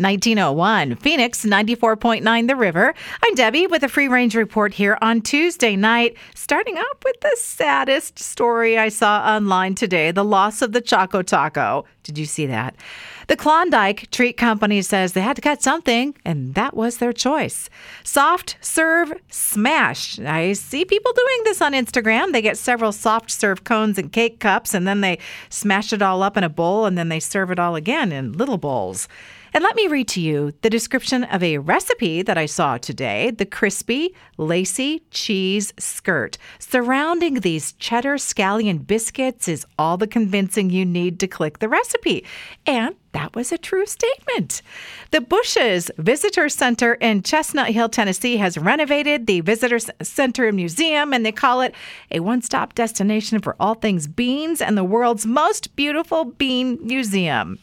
1901, Phoenix, 94.9 The River. I'm Debbie with a Free Range Report here on Tuesday night, starting up with the saddest story I saw online today, the loss of the Choco Taco. Did you see that? The Klondike Treat Company says they had to cut something, and that was their choice. Soft serve smash. I see people doing this on Instagram. They get several soft serve cones and cake cups, and then they smash it all up in a bowl, and then they serve it all again in little bowls. And let me read to you the description of a recipe that I saw today, the crispy, lacy cheese skirt. Surrounding these cheddar scallion biscuits is all the convincing you need to click the recipe. And that was a true statement. The Bushes Visitor Center in Chestnut Hill, Tennessee has renovated the Visitor Center and Museum, and they call it a one-stop destination for all things beans and the world's most beautiful bean museum.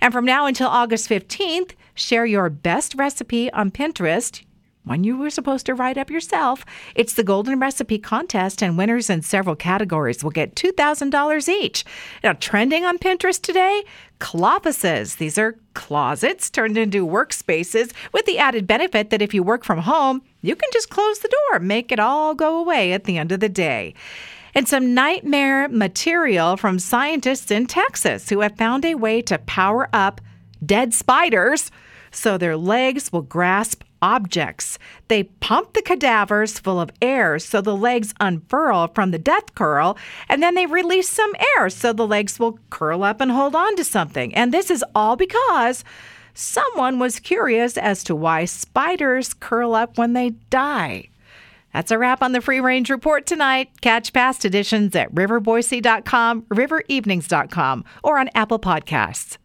And from now until August 15th, share your best recipe on Pinterest, one you were supposed to write up yourself. It's the Golden Recipe Contest, and winners in several categories will get $2,000 each. Now, trending on Pinterest today, cloppices. These are closets turned into workspaces with the added benefit that if you work from home, you can just close the door, make it all go away at the end of the day. And some nightmare material from scientists in Texas who have found a way to power up dead spiders so their legs will grasp objects. They pump the cadavers full of air so the legs unfurl from the death curl, and then they release some air so the legs will curl up and hold on to something. And this is all because someone was curious as to why spiders curl up when they die. That's a wrap on the Free Range Report tonight. Catch past editions at RiverBoisey.com, RiverEvenings.com, or on Apple Podcasts.